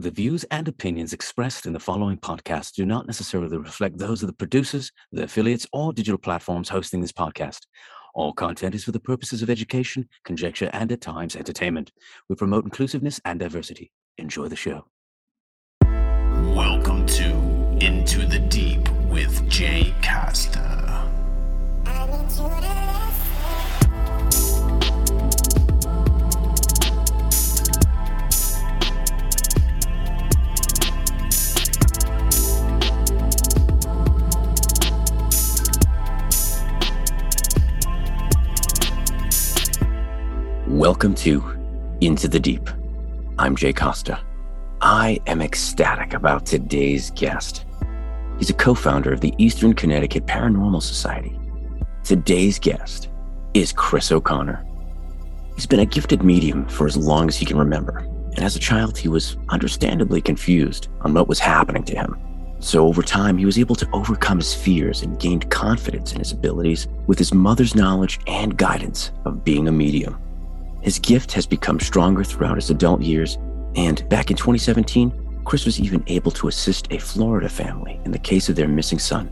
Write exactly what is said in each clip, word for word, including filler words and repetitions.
The views and opinions expressed in the following podcast do not necessarily reflect those of the producers, the affiliates, or digital platforms hosting this podcast. All content is for the purposes of education, conjecture, and at times entertainment. We promote inclusiveness and diversity. Enjoy the show. Welcome to Into the Deep with Jay Costa. I'm into the- Welcome to Into the Deep. I'm Jay Costa. I am ecstatic about today's guest. He's a co-founder of the Eastern Connecticut Paranormal Society. Today's guest is Chris O'Connor. He's been a gifted medium for as long as he can remember. And as a child, he was understandably confused on what was happening to him. So over time, he was able to overcome his fears and gained confidence in his abilities with his mother's knowledge and guidance of being a medium. His gift has become stronger throughout his adult years, and back in twenty seventeen, Chris was even able to assist a Florida family in the case of their missing son.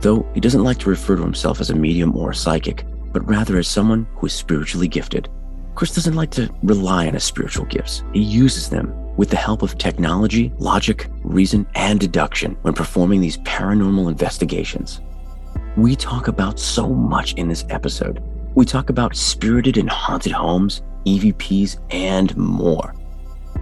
Though he doesn't like to refer to himself as a medium or a psychic, but rather as someone who is spiritually gifted. Chris doesn't like to rely on his spiritual gifts. He uses them with the help of technology, logic, reason, and deduction when performing these paranormal investigations. We talk about so much in this episode. We talk about spirited and haunted homes, E V Ps, and more.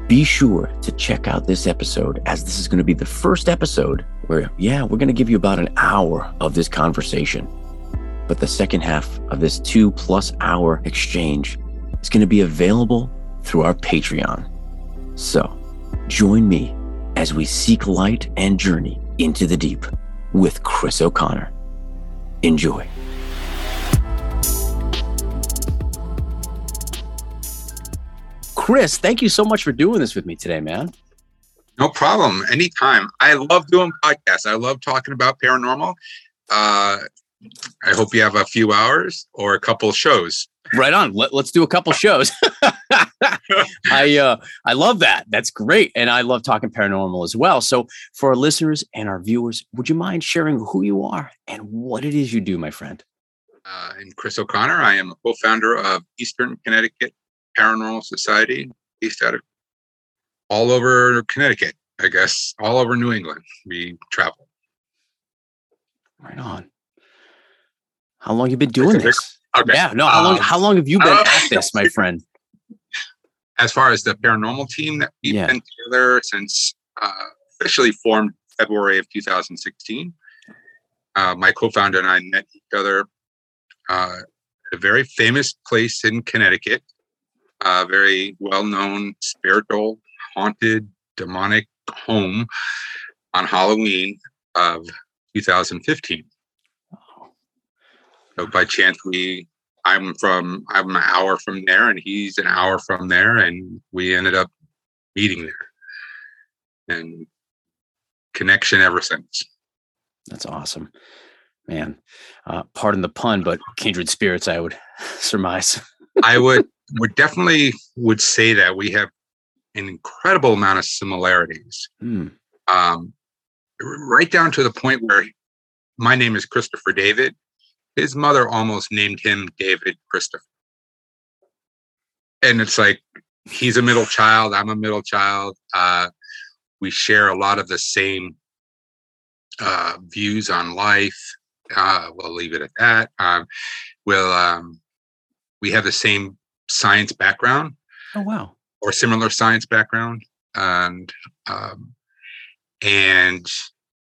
Be sure to check out this episode, as this is going to be the first episode where, yeah, we're going to give you about an hour of this conversation. But the second half of this two plus hour exchange is going to be available through our Patreon. So join me as we seek light and journey into the deep with Chris O'Connor. Enjoy. Chris, thank you so much for doing this with me today, man. No problem. Anytime. I love doing podcasts. I love talking about paranormal. Uh, I hope you have a few hours or a couple shows. Right on. Let, let's do a couple shows. I uh, I love that. That's great. And I love talking paranormal as well. So for our listeners and our viewers, would you mind sharing who you are and what it is you do, my friend? Uh, I'm Chris O'Connor. I am a co-founder of Eastern Connecticut Paranormal Society, based out of all over Connecticut, I guess, all over New England. We travel. Right on. How long you been doing okay. this? Okay. Yeah, no. How um, long? How long have you been uh, at this, my friend? As far as the paranormal team that we've yeah. been together since uh, officially formed February of two thousand sixteen, uh, my co-founder and I met each other uh, at a very famous place in Connecticut. A uh, very well-known, spiritual, haunted, demonic home on Halloween of two thousand fifteen. So by chance, we I'm from I'm an hour from there, and he's an hour from there, and we ended up meeting there, and connection ever since. That's awesome, man. Uh, pardon the pun, but kindred spirits, I would surmise. I would. We definitely would say that we have an incredible amount of similarities, mm. um, right down to the point where my name is Christopher David. His mother almost named him David Christopher. And it's like, he's a middle child. I'm a middle child. Uh, we share a lot of the same uh, views on life. Uh, we'll leave it at that. Um, we'll, um, we have the same science background. Oh, wow. Or similar science background. And, um, and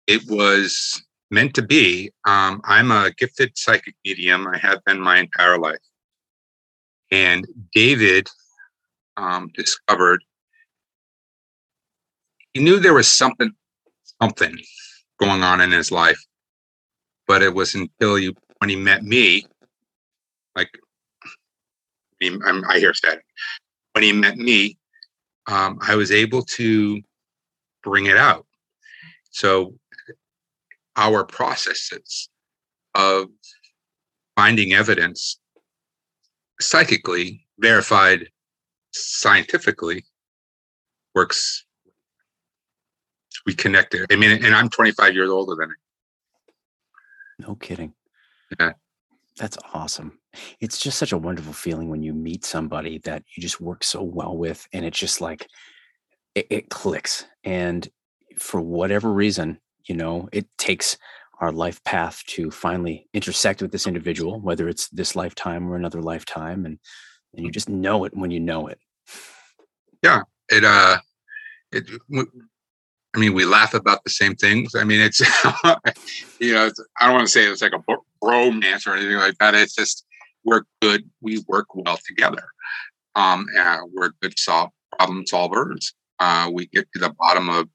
it was meant to be. Um, I'm a gifted psychic medium. I have been my entire life. And David um, discovered, he knew there was something, something going on in his life, but it was until you, when he met me, like, I'm, I hear static. When he met me, um, I was able to bring it out. So our processes of finding evidence psychically verified scientifically works we connected. I mean, and I'm twenty-five years older than her. No kidding. Yeah. That's awesome. It's just such a wonderful feeling when you meet somebody that you just work so well with, and it's just like, it, it clicks. And for whatever reason, you know, it takes our life path to finally intersect with this individual, whether it's this lifetime or another lifetime. And, and you just know it when you know it. Yeah. It, uh, it, I mean, we laugh about the same things. I mean, it's, you know, it's, I don't want to say it's like a bromance or anything like that. It's just, we're good. We work well together. Um, uh, we're good solve, problem solvers. Uh, we get to the bottom of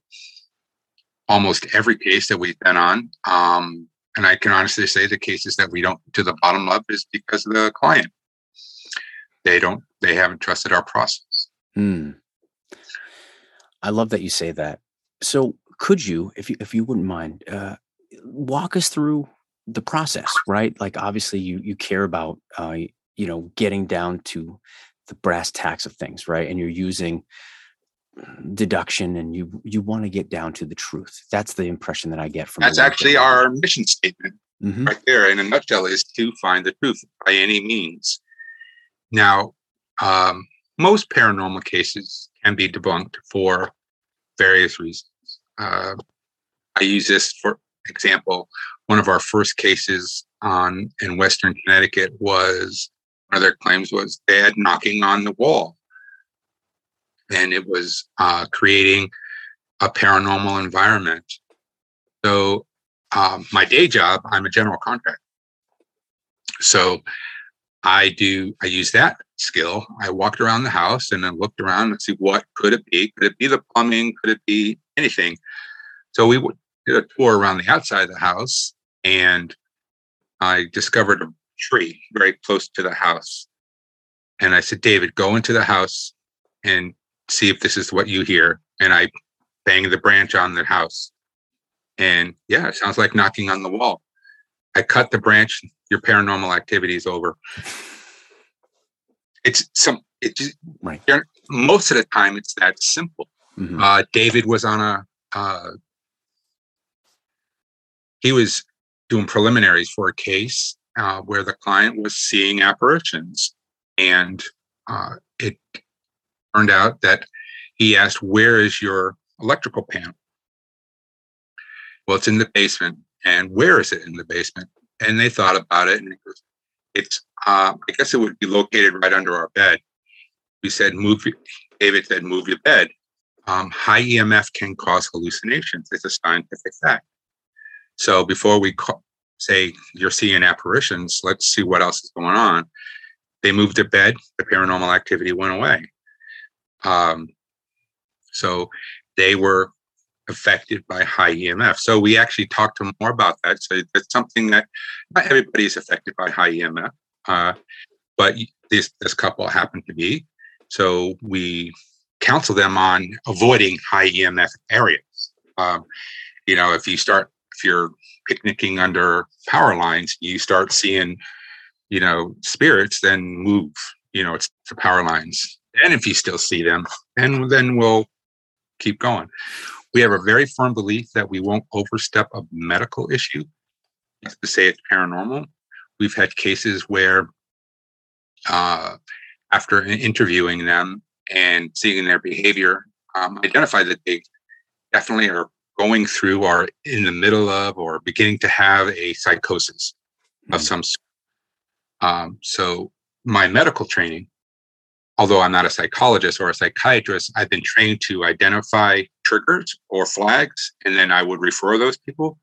almost every case that we've been on. Um, and I can honestly say the cases that we don't to the bottom of is because of the client. They don't, they haven't trusted our process. Mm. I love that you say that. So could you, if you, if you wouldn't mind, uh, walk us through the process, right? Like, obviously you, you care about, uh, you know, getting down to the brass tacks of things, right? And you're using deduction, and you, you want to get down to the truth. That's the impression that I get from that's actually there. Our mission statement mm-hmm. right there in a nutshell is to find the truth by any means. Now, um, most paranormal cases can be debunked for various reasons. Uh, I use this for example. One of our first cases on in Western Connecticut was, one of their claims was they had knocking on the wall, and it was uh, creating a paranormal environment. So um, my day job, I'm a general contractor. So I do, I use that skill. I walked around the house and I looked around and see what could it be? Could it be the plumbing? Could it be anything? So we did a tour around the outside of the house, and I discovered a tree very close to the house. And I said, David, go into the house and see if this is what you hear. And I banged the branch on the house. And yeah, it sounds like knocking on the wall. I cut the branch. Your paranormal activity is over. It's some, it just, right. Most of the time it's that simple. Mm-hmm. Uh, David was on a, uh, he was doing preliminaries for a case uh, where the client was seeing apparitions. And uh, it turned out that he asked, where is your electrical panel? Well, it's in the basement. And where is it in the basement? And they thought about it, and it was, it's, uh, I guess it would be located right under our bed. We said, move, David said, move your bed. Um, high E M F can cause hallucinations. It's a scientific fact. So before we call, say you're seeing apparitions, let's see what else is going on. They moved their bed. The paranormal activity went away. Um, so they were affected by high E M F. So we actually talked to them more about that. So it's something that not everybody is affected by high E M F, uh, but this, this couple happened to be. So we counsel them on avoiding high E M F areas. Um, you know, if you start, if you're picnicking under power lines, you start seeing, you know, spirits, then move, you know, it's the power lines. And if you still see them, then, then we'll keep going. We have a very firm belief that we won't overstep a medical issue. That's to say it's paranormal. We've had cases where uh, after interviewing them and seeing their behavior, um, identify that they definitely are going through or in the middle of or beginning to have a psychosis mm-hmm. of some sort. Um, so my medical training, although I'm not a psychologist or a psychiatrist, I've been trained to identify triggers or flags, and then I would refer those people.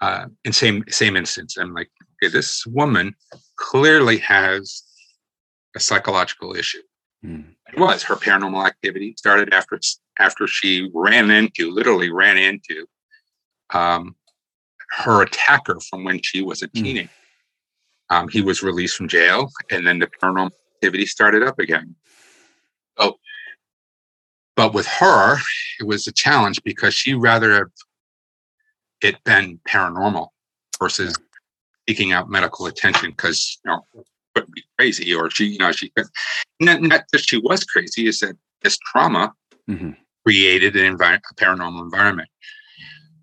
Uh, in same same instance, I'm like, okay, this woman clearly has a psychological issue. Mm. It was her paranormal activity started after after she ran into, literally ran into, um, her attacker from when she was a teenager. Mm. Um, he was released from jail, and then the paranormal activity started up again. Oh, but with her, it was a challenge because she rather have it been paranormal versus seeking out medical attention because, you know, it couldn't be crazy or she, you know, she could. Not, not that she was crazy, is that this trauma mm-hmm. created an environment, a paranormal environment.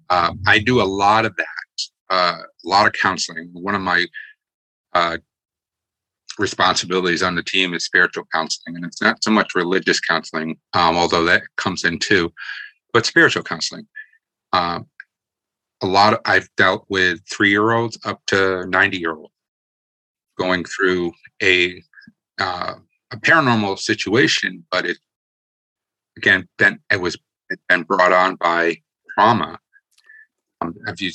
Uh, I do a lot of that, uh, a lot of counseling. One of my uh, responsibilities on the team is spiritual counseling, and it's not so much religious counseling, um, although that comes in too, but spiritual counseling. Uh, a lot of, I've dealt with three-year-olds up to ninety-year-olds going through a uh, a paranormal situation, but it again, then it was it's been brought on by trauma. Um, have you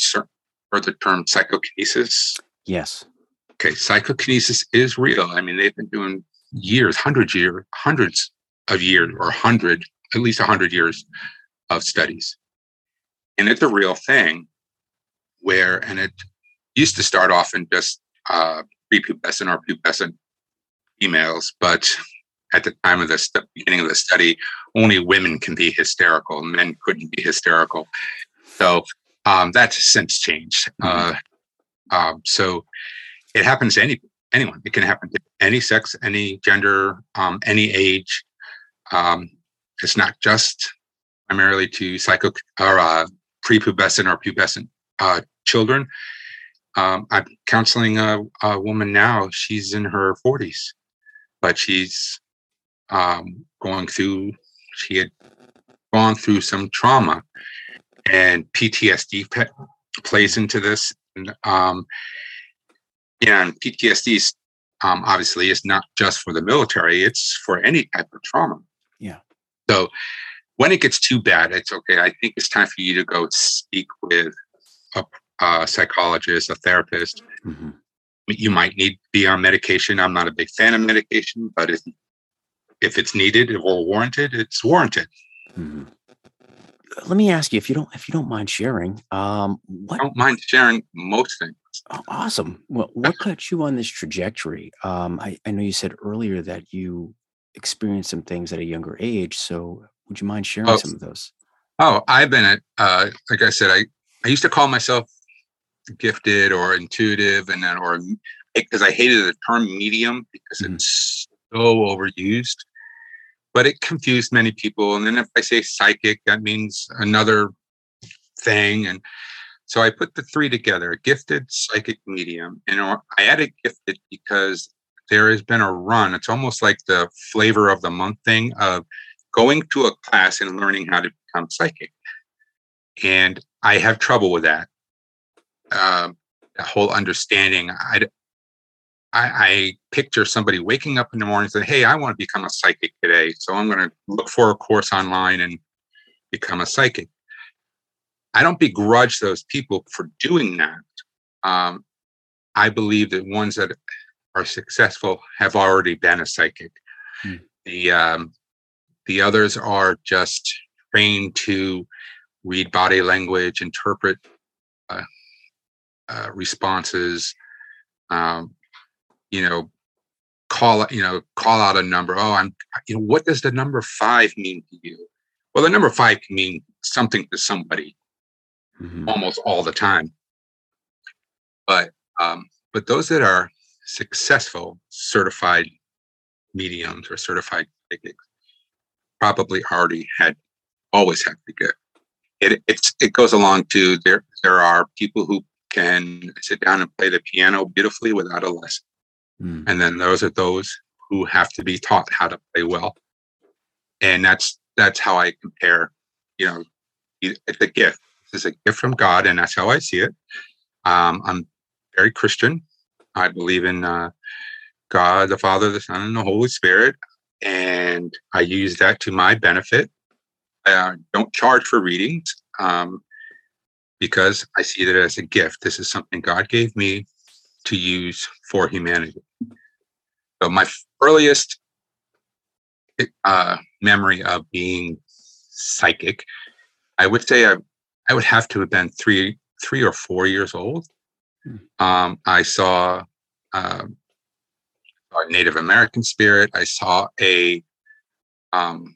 heard the term psychokinesis? Yes. Okay, psychokinesis is real. I mean, they've been doing years, hundreds years, hundreds of years, or hundred, at least a hundred years of studies, and it's a real thing. Where and it used to start off in just uh, prepubescent or pubescent females, but at the time of the st- beginning of the study, only women can be hysterical; men couldn't be hysterical. So um, that's since changed. Mm-hmm. Uh, um, so. It happens to any, anyone. It can happen to any sex, any gender, um, any age. Um, it's not just primarily to psycho or uh, prepubescent or pubescent uh, children. Um, I'm counseling a, a woman now. She's in her forties, but she's um, going through. She had gone through some trauma, and P T S D pe- plays into this. And, um, And P T S D, um, obviously, is not just for the military. It's for any type of trauma. Yeah. So when it gets too bad, it's okay. I think it's time for you to go speak with a, a psychologist, a therapist. Mm-hmm. You might need to be on medication. I'm not a big fan of medication, but if, if it's needed or warranted, it's warranted. Mm-hmm. Let me ask you, if you don't, if you don't mind sharing, um, what I don't mind sharing most things. Oh, awesome. Well, what got you on this trajectory? Um, I, I know you said earlier that you experienced some things at a younger age. So would you mind sharing oh, some of those? Oh, I've been at, uh, like I said, I, I used to call myself gifted or intuitive, and then, or because I hated the term medium because mm-hmm. it's so overused, but it confused many people. And then if I say psychic, that means another thing. And so I put the three together, gifted, psychic, medium. And I added gifted because there has been a run. It's almost like the flavor of the month thing of going to a class and learning how to become psychic. And I have trouble with that. Um, the whole understanding. I, I, I picture somebody waking up in the morning and saying, hey, I want to become a psychic today. So I'm going to look for a course online and become a psychic. I don't begrudge those people for doing that. Um, I believe that ones that are successful have already been a psychic. Hmm. The um, the others are just trained to read body language, interpret uh, uh, responses. Um, you know, call you know call out a number. Oh, I'm. You know, what does the number five mean to you? Well, the number five can mean something to somebody. Mm-hmm. Almost all the time, but um, but those that are successful certified mediums or certified psychics probably already had always had the gift. It it's, it goes along to there there are people who can sit down and play the piano beautifully without a lesson, mm. and then those are those who have to be taught how to play well, and that's that's how I compare. You know, it's a gift. Is a gift from God, and that's how I see it. Um, I'm very Christian. I believe in uh, God, the Father, the Son, and the Holy Spirit, and I use that to my benefit. I don't charge for readings um, because I see that as a gift. This is something God gave me to use for humanity. So my earliest uh, memory of being psychic, I would say I've I would have to have been three, three or four years old. Um, I saw uh, a Native American spirit. I saw a, um,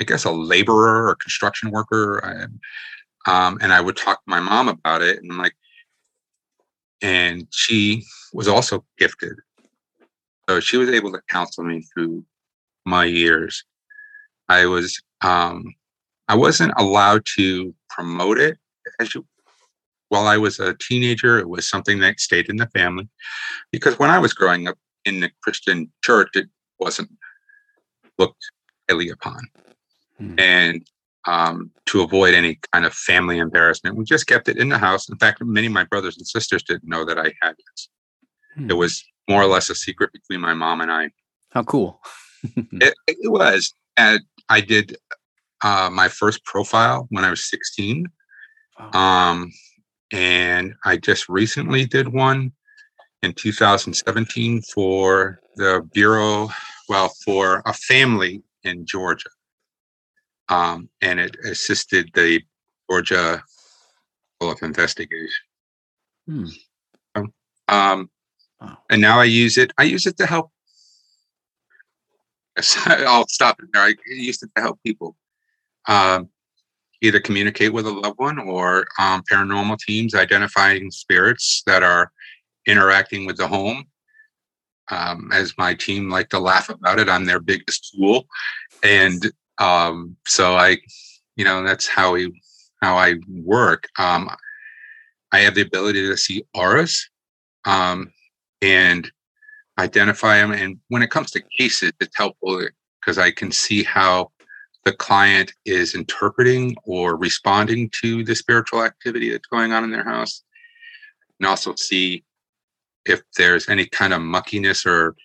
I guess, a laborer or construction worker, um, and I would talk to my mom about it. And I'm like, and she was also gifted, so she was able to counsel me through my years. I was um, I wasn't allowed to promote it. As you, while I was a teenager, it was something that stayed in the family, because when I was growing up in the Christian church, it wasn't looked highly upon. Mm. And um, to avoid any kind of family embarrassment, we just kept it in the house. In fact, many of my brothers and sisters didn't know that I had this. Mm. It was more or less a secret between my mom and I. How cool. it, it was. And I did uh, my first profile when I was sixteen. Oh. Um, and I just recently did one in two thousand seventeen for the Bureau, well, for a family in Georgia. Um, and it assisted the Georgia Bureau of Investigation. Hmm. So, um, wow. And now I use it. I use it to help. I'll stop it there. I used it to help people um, either communicate with a loved one or um, paranormal teams identifying spirits that are interacting with the home. Um, as my team like to laugh about it, I'm their biggest tool. And um, so I, you know, that's how we, how I work. Um, I have the ability to see auras um, and identify them. And when it comes to cases, it's helpful because I can see how the client is interpreting or responding to the spiritual activity that's going on in their house, and also see if there's any kind of muckiness or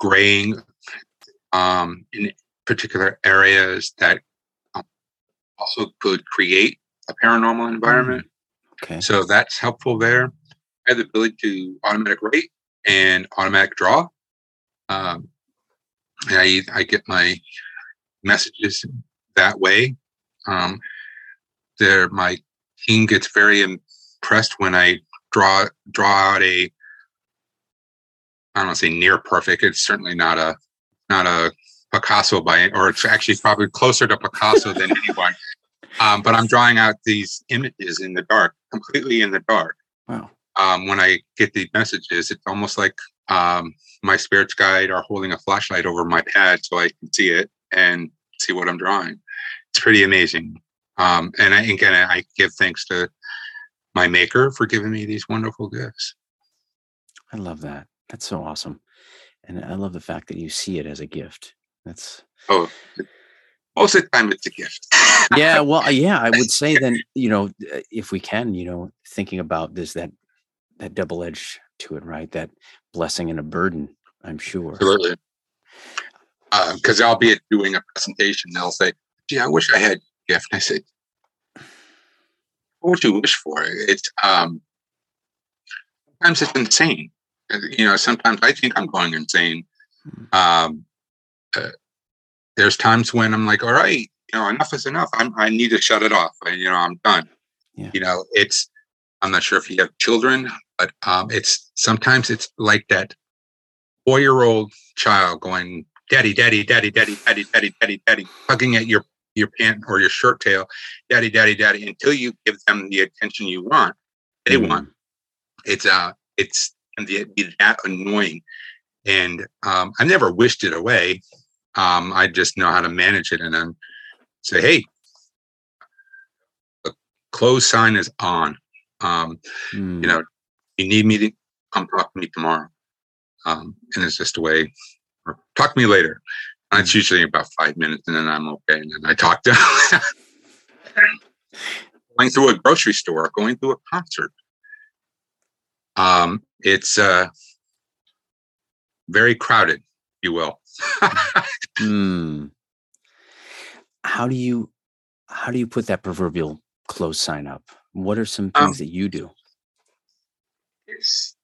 graying um, in particular areas that also could create a paranormal environment. Okay. So that's helpful there. I have the ability to automatic rate and automatic draw. Um, and I, I get my messages that way. Um, there, my team gets very impressed when I draw draw out a, I don't want to say near perfect. It's certainly not a not a Picasso by, or it's actually probably closer to Picasso than anyone. Um, but I'm drawing out these images in the dark, completely in the dark. Wow. Um, when I get the messages, it's almost like um, my spirits guide are holding a flashlight over my pad so I can see it and see what I'm drawing. It's pretty amazing. Um, and I, again, I give thanks to my maker for giving me these wonderful gifts. I love that. That's so awesome. And I love the fact that you see it as a gift. That's oh, most of the time it's a gift. yeah. Well, yeah, I would say then, you know, if we can, you know, thinking about this, that, that double edge to it, right? That blessing and a burden, I'm sure. Absolutely. Because uh, I'll be doing a presentation, they'll say, gee, I wish I had a gift. And I said, what would you wish for? It's um, sometimes it's insane. You know, sometimes I think I'm going insane. Um, uh, there's times when I'm like, all right, you know, enough is enough. I'm, I need to shut it off. I, you know, I'm done. Yeah. You know, it's, I'm not sure if you have children, but um, it's sometimes it's like that four-year-old child going, daddy, daddy, daddy, daddy, daddy, daddy, daddy, daddy, tugging at your, your pant or your shirt tail, daddy, daddy, daddy, until you give them the attention you want, they mm-hmm. want. It's, uh, it's, and be that annoying. And um, I never wished it away. Um, I just know how to manage it. And then say, hey, the closed sign is on. Um, mm. You know, you need me to come talk to me tomorrow. Um, and it's just a way, or talk to me later. And it's usually about five minutes and then I'm okay. And then I talk to going through a grocery store, going through a concert. Um, it's uh, very crowded, if you will. mm. How do you how do you put that proverbial close sign up? What are some things um, that you do? It's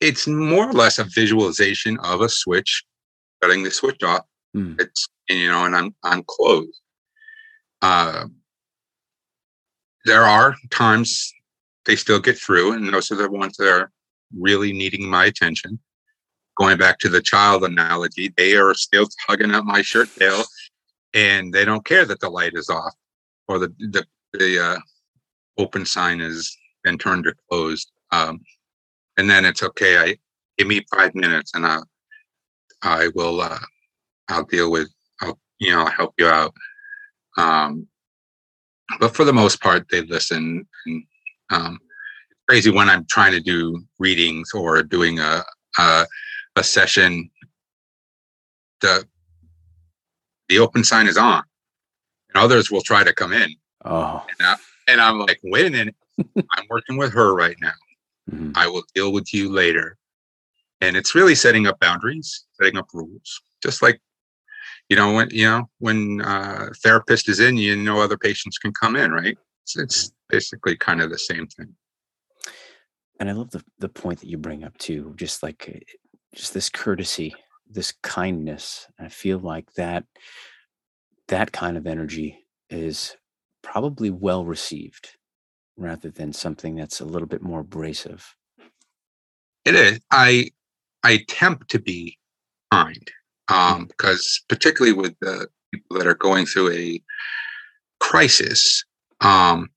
it's more or less a visualization of a switch, shutting the switch off. Mm. It's you know, and I'm I'm closed. Uh, there are times. They still get through, and those are the ones that are really needing my attention. Going back to the child analogy, they are still tugging at my shirt tail, and they don't care that the light is off or the the, the uh, open sign is been turned to closed. Um, and then it's okay. I give me five minutes, and I I will uh, I'll deal with. I'll you know I'll help you out. Um, but for the most part, they listen. And, um, crazy when I'm trying to do readings or doing a a, a session, the the open sign is on, and others will try to come in. Oh, and, I, and I'm like, wait a minute, I'm working with her right now. Mm-hmm. I will deal with you later. And it's really setting up boundaries, setting up rules, just like, you know, when, you know, when uh therapist is in, you know, other patients can come in, right? It's, it's basically kind of the same thing. And I love the, the point that you bring up too, just like, just this courtesy, this kindness. I feel like that, that kind of energy is probably well received rather than something that's a little bit more abrasive. It is. I, I attempt to be kind, um, because particularly with the people that are going through a crisis. Um,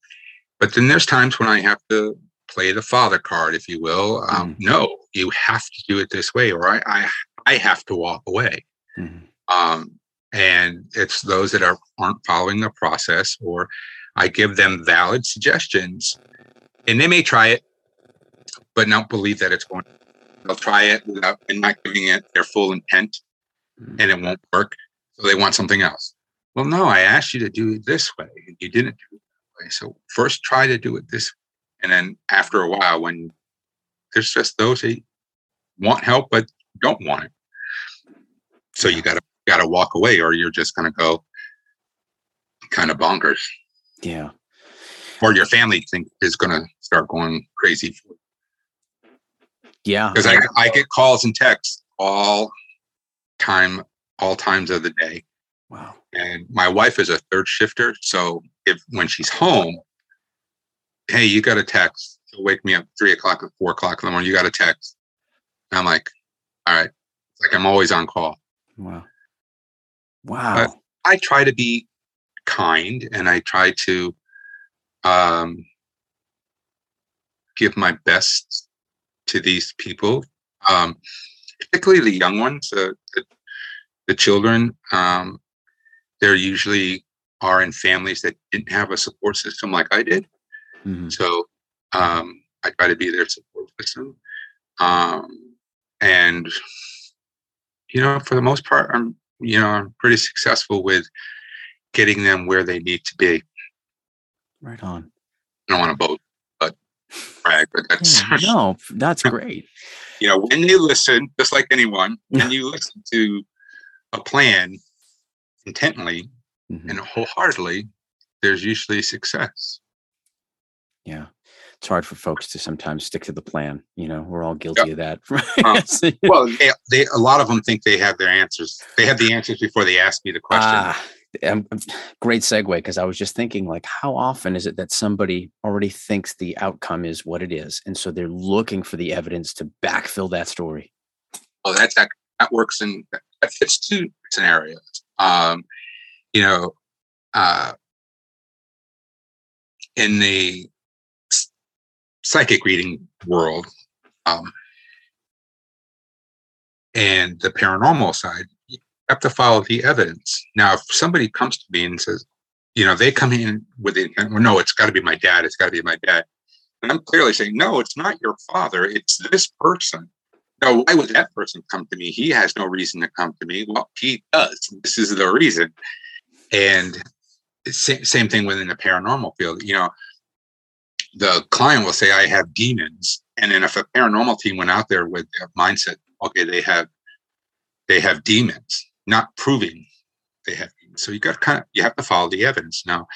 but then there's times when I have to play the father card, if you will. Um, mm-hmm. No, you have to do it this way, or I, I, I have to walk away. Mm-hmm. Um, and it's those that are, aren't following the process, or I give them valid suggestions, and they may try it, but not believe that it's going to. They'll try it without and not giving it their full intent, and it won't work. So they want something else. Well, no, I asked you to do it this way, and you didn't do it that way. So first try to do it this way. And then after a while, when there's just those who want help but don't want it. So you gotta gotta walk away, or you're just gonna go kind of bonkers. Yeah. Or your family think is gonna start going crazy for you. Yeah, because I, I get calls and texts all time, all times of the day. Wow! And my wife is a third shifter, so if when she's home, hey, you got a text. She'll wake me up three o'clock or four o'clock in the morning. You got a text. And I'm like, all right. It's like I'm always on call. Wow! Wow! But I try to be kind, and I try to um, give my best to these people, um, particularly the young ones, uh, the, the children. Um, they're usually are in families that didn't have a support system like I did. Mm-hmm. So um, I try to be their support system. Um, and, you know, for the most part, I'm, you know, I'm pretty successful with getting them where they need to be. Right on. I don't want to boast. Right, but that's yeah, no, that's great. You know, when you listen, just like anyone, when you listen to a plan intently mm-hmm. and wholeheartedly, there's usually success. Yeah, it's hard for folks to sometimes stick to the plan. You know, we're all guilty yeah. of that. Right? Um, well, they, they, a lot of them think they have their answers. They have the answers before they ask me the question. Uh, Um, great segue, because I was just thinking, like, how often is it that somebody already thinks the outcome is what it is, and so they're looking for the evidence to backfill that story? Well, that's that, that works in that fits two scenarios. Um, you know, uh, in the psychic reading world, um, and the paranormal side, have to follow the evidence. Now, if somebody comes to me and says, you know, they come in with the intent, well, no, it's got to be my dad. It's got to be my dad. And I'm clearly saying, no, it's not your father. It's this person. No, why would that person come to me? He has no reason to come to me. Well, he does. This is the reason. And same, same thing within the paranormal field. You know, the client will say, I have demons. And then if a paranormal team went out there with their mindset, okay, they have they have demons, not proving they have demons. So you got to kind of, you have to follow the evidence. Now,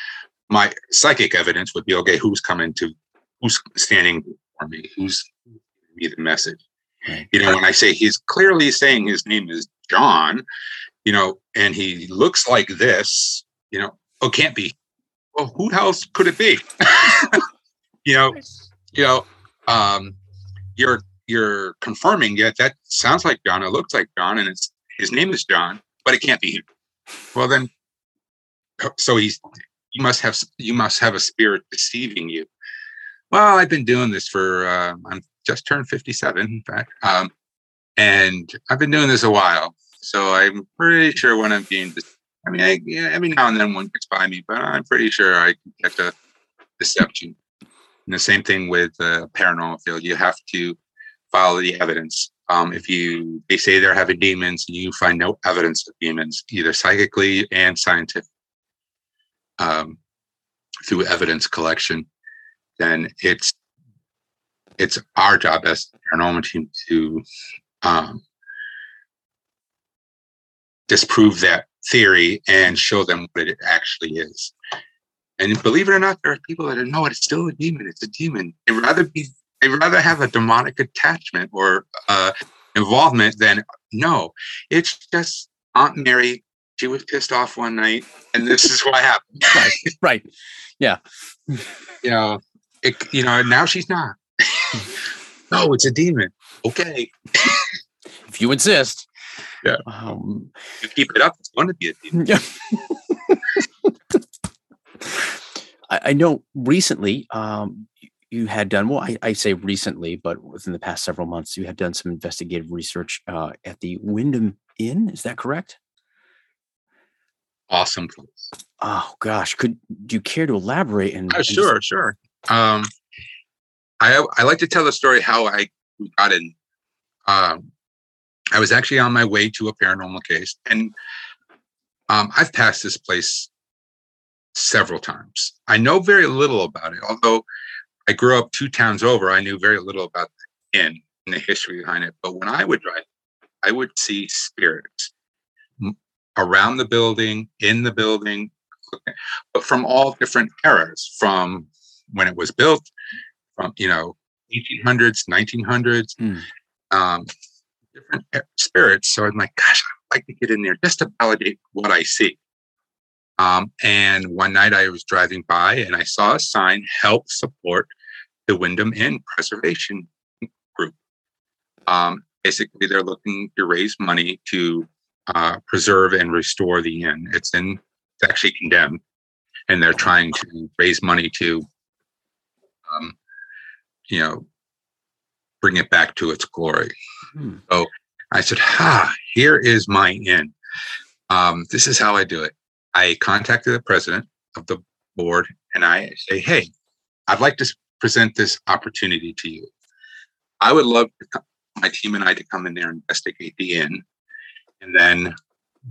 my psychic evidence would be, okay, who's coming to, who's standing for me? Who's giving me the message? Right. You know, when I say he's clearly saying his name is John, you know, and he looks like this, you know, oh, can't be. Well, who else could it be? you know, you know, um, you're, you're confirming, yet yeah, that sounds like John, it looks like John, and it's his name is John, but it can't be him. Well, then, so he's you must have you must have a spirit deceiving you. Well, I've been doing this for uh, I'm just turned fifty-seven, in fact, um, and I've been doing this a while, so I'm pretty sure when I'm being deceived, I mean, I, yeah, every now and then one gets by me, but I'm pretty sure I can get a deception. And the same thing with the paranormal field. You have to follow the evidence. Um, if you they say they're having demons and you find no evidence of demons, either psychically and scientific, um, through evidence collection, then it's it's our job as the paranormal team to um, disprove that theory and show them what it actually is. And believe it or not, there are people that are, no, it's still a demon. It's a demon. They'd rather be, they'd rather have a demonic attachment or uh, involvement than, no, it's just Aunt Mary. She was pissed off one night, and this is what happened. Right, right. Yeah. You know, it, you know, now she's not. No, it's a demon. Okay. If you insist. Yeah. Um, if you keep it up, it's going to be a demon. Yeah. I know recently um, you had done, well, I, I say recently, but within the past several months, you have done some investigative research uh, at the Windham Inn. Is that correct? Awesome place. Oh, gosh. Could do you care to elaborate? And oh, sure, sure. Um, I, I like to tell the story how I got in. Um, I was actually on my way to a paranormal case, and um, I've passed this place several times. I know very little about it. Although I grew up two towns over, I knew very little about the inn and the history behind it. But when I would drive, I would see spirits around the building, in the building, but from all different eras, from when it was built, from, you know, eighteen hundreds, nineteen hundreds, mm. um, different spirits. So I'm like, gosh, I'd like to get in there just to validate what I see. Um, and one night I was driving by and I saw a sign, help support the Windham Inn Preservation Group. Um, basically, they're looking to raise money to uh, preserve and restore the inn. It's in, it's actually condemned, and they're trying to raise money to, um, you know, bring it back to its glory. Hmm. So I said, ha, here is my inn. Um, this is how I do it. I contacted the president of the board and I say, hey, I'd like to present this opportunity to you. I would love to come, my team and I to come in there and investigate the inn. And then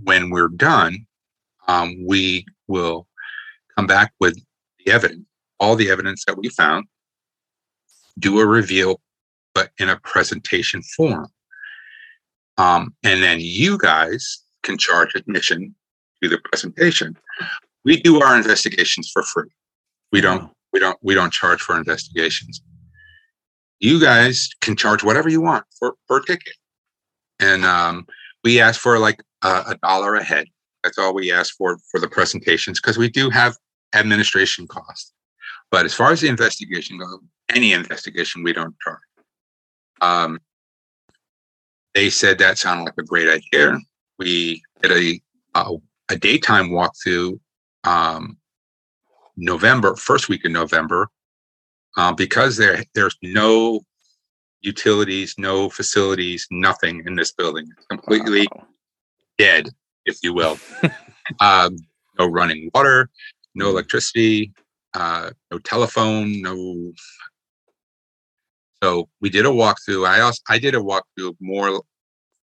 when we're done, um, we will come back with the evidence, all the evidence that we found, do a reveal, but in a presentation form. Um, and then you guys can charge admission. Do the presentation. We do our investigations for free. We don't, we don't, we don't charge for investigations. You guys can charge whatever you want for per ticket. And um, we ask for like a, a dollar a head. That's all we ask for for the presentations, because we do have administration costs. But as far as the investigation goes, any investigation, we don't charge. Um, they said that sounded like a great idea. We did a, a A daytime walkthrough, um, November, first week of November, uh, because there there's no utilities, no facilities, nothing in this building. It's completely wow. dead, if you will. um, no running water, no electricity, uh, no telephone, no. So we did a walkthrough. I also I did a walkthrough more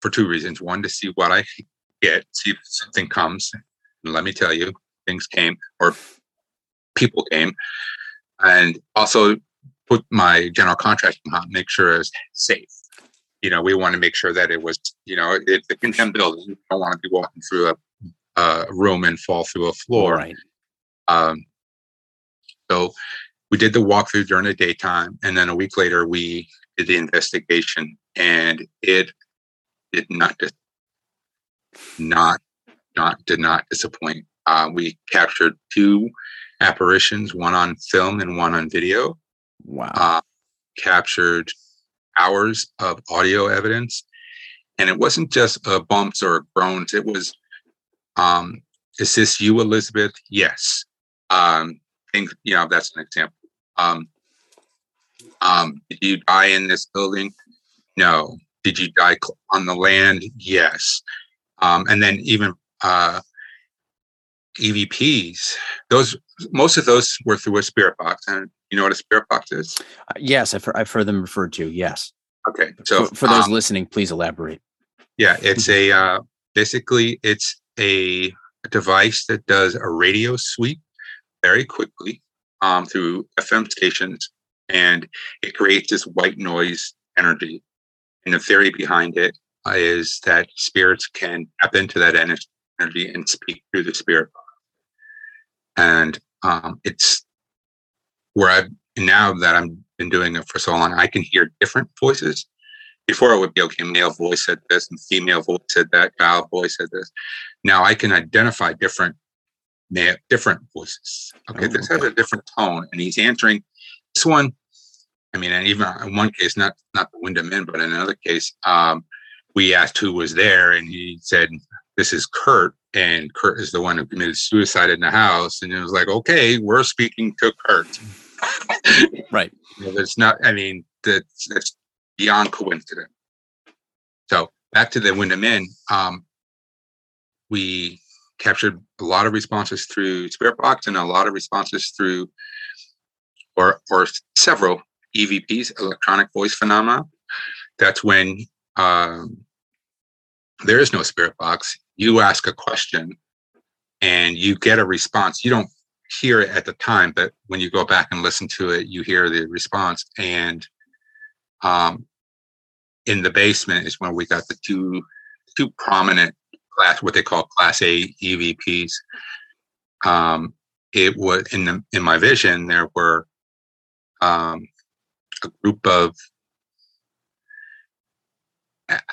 for two reasons. One, to see what I. Get, see if something comes. And let me tell you, things came, or people came. And also put my general contracting on, make sure it's safe. You know, we want to make sure that it was, you know, it's a condemned building. You don't want to be walking through a, a room and fall through a floor. Right. Um, so we did the walkthrough during the daytime. And then a week later, we did the investigation. And it did not just Not, not did not disappoint. Uh, we captured two apparitions, one on film and one on video. Wow! Uh, captured hours of audio evidence, and it wasn't just uh, bumps or groans. It was, um, "Is this you, Elizabeth?" Yes. Um, think you know that's an example. Um, um, did you die in this building? No. Did you die on the land? Yes. Um, and then even uh, E V Ps, those most of those were through a spirit box. And you know what a spirit box is? Uh, yes, I've heard, I've heard them referred to. Yes. Okay. So for, for those um, listening, please elaborate. Yeah, it's a uh, basically it's a device that does a radio sweep very quickly um, through F M stations, and it creates this white noise energy. And the theory behind it is that spirits can tap into that energy and speak through the spirit. And um, it's where I've now that I've been doing it for so long, I can hear different voices. Before it would be, okay, male voice said this, and female voice said that, child voice said this. Now I can identify different male, different voices. Okay, oh, this okay. has a different tone, and he's answering this one. I mean, and even in one case, not not the Windham Inn, but in another case, um, we asked who was there, and he said, "This is Kurt," and Kurt is the one who committed suicide in the house. And it was like, okay, we're speaking to Kurt, right? It's not. I mean, that's that's beyond coincidence. So back to the Windham Inn, um, we captured a lot of responses through spirit box and a lot of responses through, or or several. E V Ps, electronic voice phenomena. That's when um, there is no spirit box. You ask a question and you get a response. You don't hear it at the time, but when you go back and listen to it, you hear the response. And um, in the basement is when we got the two two prominent class, what they call Class A E V Ps. Um, it was in the in my vision there were. Um, a group of,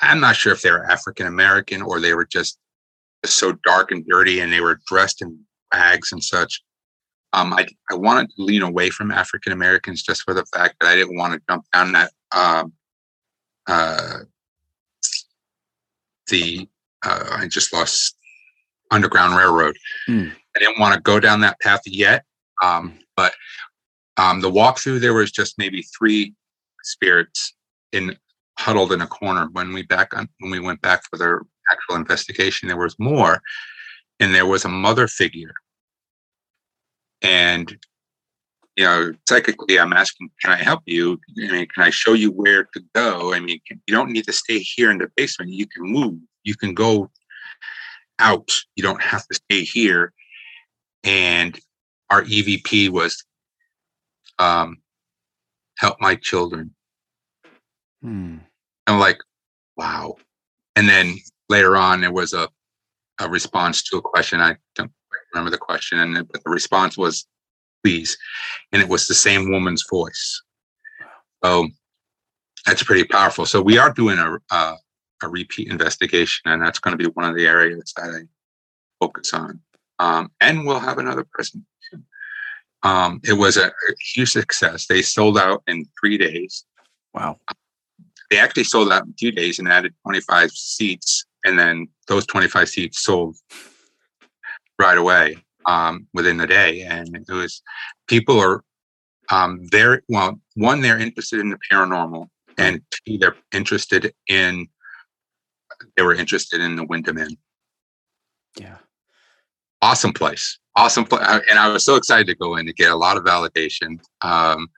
I'm not sure if they were African-American or they were just so dark and dirty and they were dressed in rags and such. Um, I, I wanted to lean away from African-Americans just for the fact that I didn't want to jump down that, um, uh, the, uh, I just lost Underground Railroad. Mm. I didn't want to go down that path yet. Um, but Um, the walkthrough, there was just maybe three spirits in huddled in a corner. When we back on, when we went back for their actual investigation, there was more, and there was a mother figure. And you know, psychically, I'm asking, "Can I help you? I mean, can I show you where to go? I mean, can, you don't need to stay here in the basement. You can move. You can go out. You don't have to stay here." And our E V P was. Um, help my children. Hmm. I'm like, wow. And then later on, there was a, a response to a question. I don't remember the question, and but the response was, please. And it was the same woman's voice. So that's pretty powerful. So we are doing a, a, a repeat investigation, and that's going to be one of the areas that I focus on. Um, and we'll have another person. Um, it was a, a huge success. They sold out in three days. Wow. They actually sold out in two days and added twenty-five seats. And then those twenty-five seats sold right away um, within the day. And it was, people are um, there. Well, one, they're interested in the paranormal, and two, they're interested in, they were interested in the Windham Inn. Yeah. Awesome place. Awesome. And I was so excited to go in to get a lot of validation, um,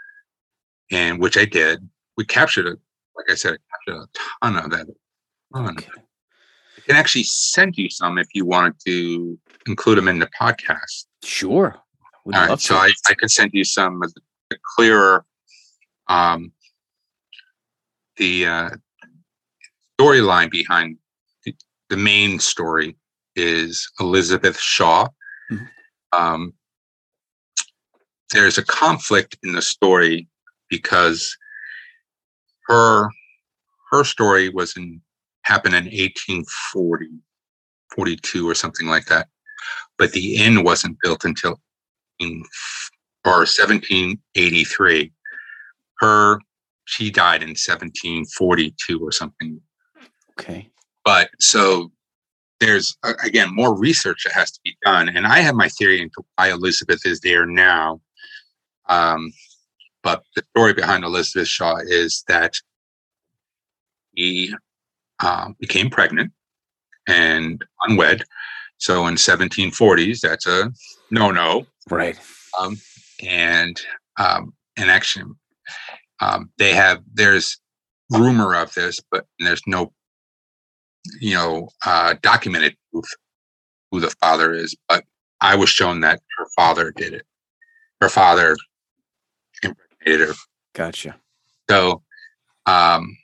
and which I did. We captured it. Like I said, I captured a ton of that. Ton okay. of it. I can actually send you some if you wanted to include them in the podcast. Sure. All right, so I, I can send you some of the clearer um, the uh, storyline behind the, the main story is Elizabeth Shaw. Mm-hmm. Um, there's a conflict in the story because her her story was in happened in eighteen forty, forty-two or something like that, but the inn wasn't built until in or seventeen eighty-three. Her she died in seventeen forty-two or something. Okay, but so. There's, again, more research that has to be done. And I have my theory into why Elizabeth is there now. Um, but the story behind Elizabeth Shaw is that she um, became pregnant and unwed. So in seventeen forties, that's a no-no. Right. Um, and um, and actually, um, they have, there's rumor of this, but there's no, you know, uh, documented proof who the father is. But I was shown that her father did it. Her father impregnated her. Gotcha. So, um,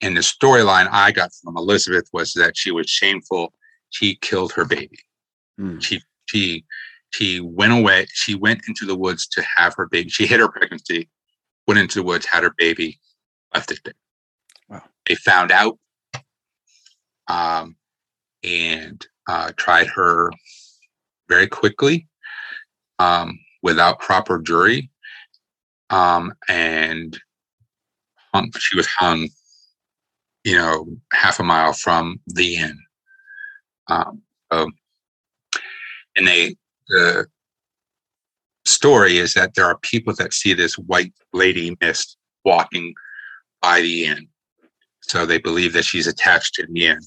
and the storyline I got from Elizabeth was that she was shameful. She killed her baby. Mm. She she she went away. She went into the woods to have her baby. She hid her pregnancy, went into the woods, had her baby, left it there. Wow. They found out, um, and uh, tried her very quickly, um, without proper jury, um, and hung, she was hung. You know, half a mile from the inn. Um, so, and they, the story is that there are people that see this white lady mist walking by the inn. So they believe that she's attached to the inn.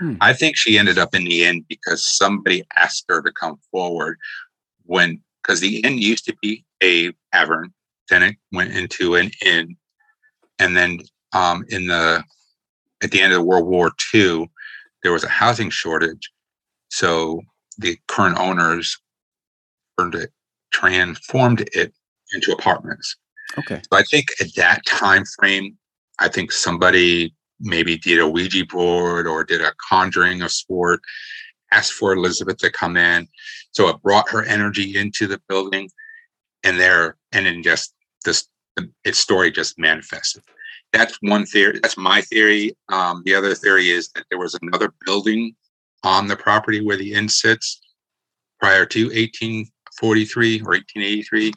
Hmm. I think she ended up in the inn because somebody asked her to come forward when, because the inn used to be a tavern, then it went into an inn. And then um, in the, at the end of World War Two, there was a housing shortage, so the current owners turned it, transformed it into apartments. Okay. So I think at that time frame, I think somebody maybe did a Ouija board or did a conjuring of sport, asked for Elizabeth to come in, so it brought her energy into the building, and there, and then just this, its story just manifested. That's one theory. That's my theory. Um, the other theory is that there was another building on the property where the inn sits prior to eighteen forty-three or eighteen eighty-three.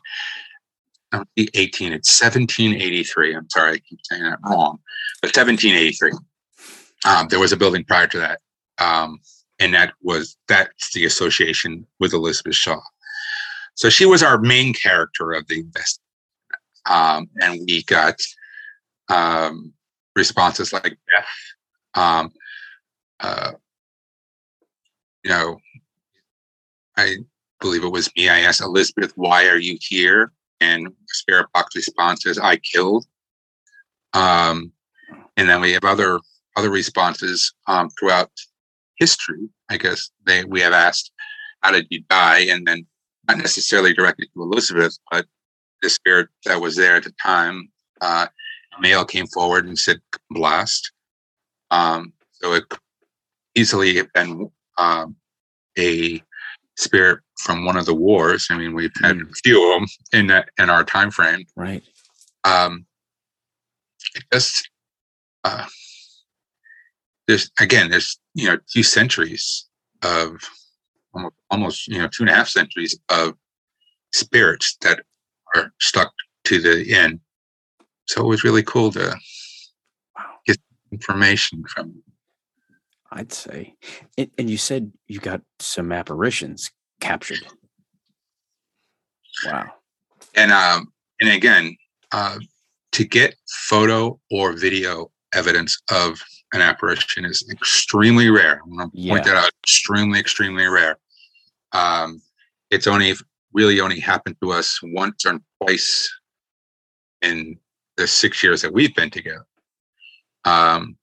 Not eighteen, it's seventeen eighty-three. I'm sorry, I keep saying that wrong. But seventeen eighty-three. Um, there was a building prior to that, um, and that was that's the association with Elizabeth Shaw. So she was our main character of the investigation, um, and we got. Um, responses like death, um, uh, you know, I believe it was me. I asked Elizabeth, "Why are you here?" And Spirit Box responses, "I killed." Um, and then we have other other responses um, throughout history. I guess they we have asked, "How did you die?" And then not necessarily directed to Elizabeth, but the spirit that was there at the time. Uh, Male came forward and said blast. Um, so it easily have been um, a spirit from one of the wars. I mean, we've had mm. a few of them in that, in our time frame, right? Um, it just uh, there's again, there's you know, two centuries of almost, almost you know, two and a half centuries of spirits that are stuck to the end. So it was really cool to get information from them. I'd say. And, and you said you got some apparitions captured. Wow. And um, and again, uh, to get photo or video evidence of an apparition is extremely rare. I'm going to yeah. point that out. Extremely, extremely rare. Um, it's only really only happened to us once or twice in the six years that we've been together. Um,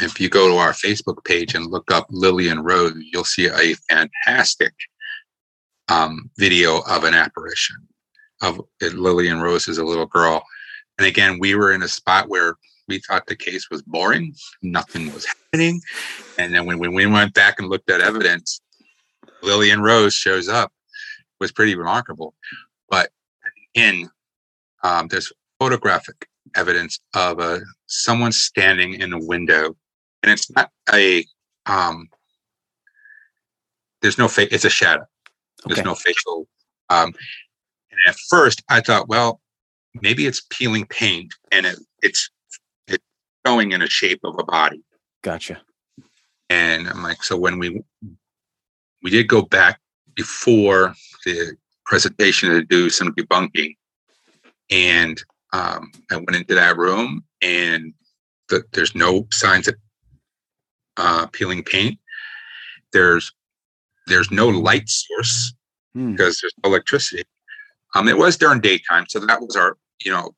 if you go to our Facebook page and look up Lillian Rose, you'll see a fantastic um, video of an apparition of Lillian Rose as a little girl. And again, we were in a spot where we thought the case was boring, nothing was happening. And then when, when we went back and looked at evidence, Lillian Rose shows up. It was pretty remarkable. But in um, there's photographic evidence of a someone standing in a window, and it's not a um there's no face, it's a shadow. Okay. There's no facial um and at first I thought, well, maybe it's peeling paint and it it's it's going in a shape of a body. Gotcha. And I'm like, so when we we did go back before the presentation to do some debunking, and Um, I went into that room, and the, there's no signs of uh, peeling paint. there's there's no light source mm. because there's no electricity. Um, it was during daytime, so that was our, you know,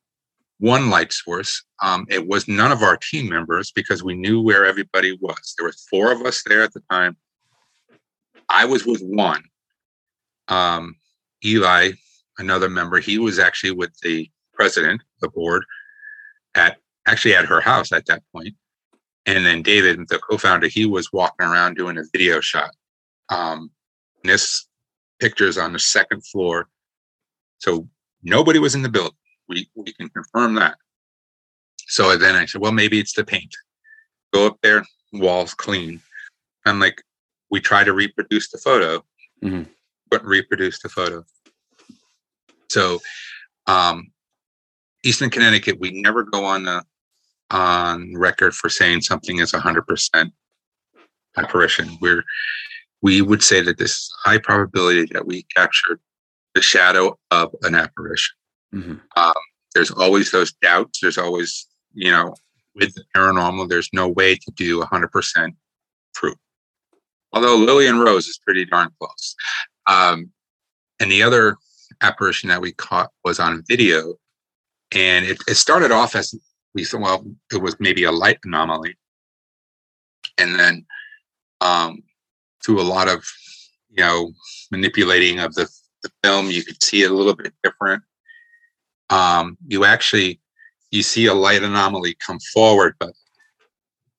one light source. Um, it was none of our team members because we knew where everybody was. There were four of us there at the time. I was with one. Um, Eli, another member, he was actually with the president, the board, at actually at her house at that point. And then David, the co-founder, he was walking around doing a video shot. Um, this picture's on the second floor. So nobody was in the building. We we can confirm that. So then I said, well, maybe it's the paint. Go up there, walls clean. I'm like, we try to reproduce the photo, mm-hmm. but reproduce the photo. So um, Eastern Connecticut, we never go on the on record for saying something is one hundred percent apparition. We're, we would say that this high probability that we captured the shadow of an apparition. Mm-hmm. Um, there's always those doubts. There's always, you know, with the paranormal, there's no way to do one hundred percent proof. Although Lillian Rose is pretty darn close. Um, and the other apparition that we caught was on video. And it, it started off as, we said, well, it was maybe a light anomaly. And then um, through a lot of, you know, manipulating of the, the film, you could see it a little bit different. Um, you actually, you see a light anomaly come forward, but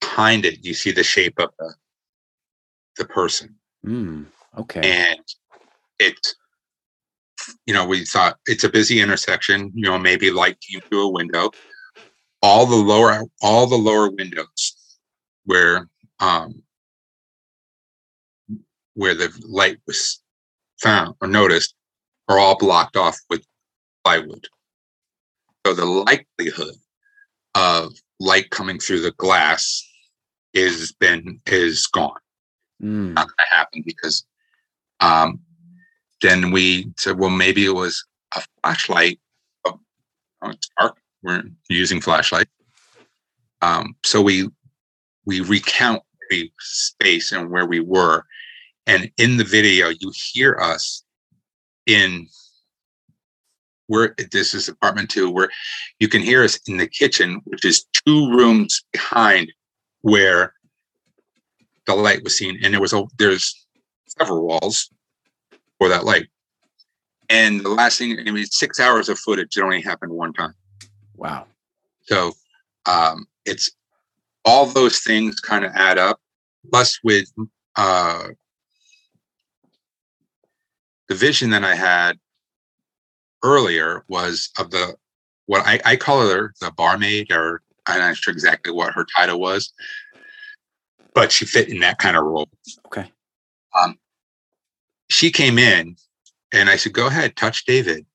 behind it, you see the shape of the, the person. Mm, okay. And it, you know, we thought it's a busy intersection, you know, maybe light came through a window. All the lower, all the lower windows where, um, where the light was found or noticed are all blocked off with plywood. So the likelihood of light coming through the glass is been is gone. Mm. Not gonna happen because um, then we said, well, maybe it was a flashlight. Oh, it's dark. We're using flashlight. Um, so we we recount the space and where we were. And in the video, you hear us in where this is apartment two, where you can hear us in the kitchen, which is two rooms behind where the light was seen. And there was a, there's several walls for that light. And the last thing, I mean, six hours of footage. It only happened one time. Wow. So um, it's all those things kind of add up. Plus with uh, the vision that I had earlier was of the, what I, I call her the barmaid, or I'm not sure exactly what her title was, but she fit in that kind of role. Okay. Um, she came in and I said, go ahead, touch David.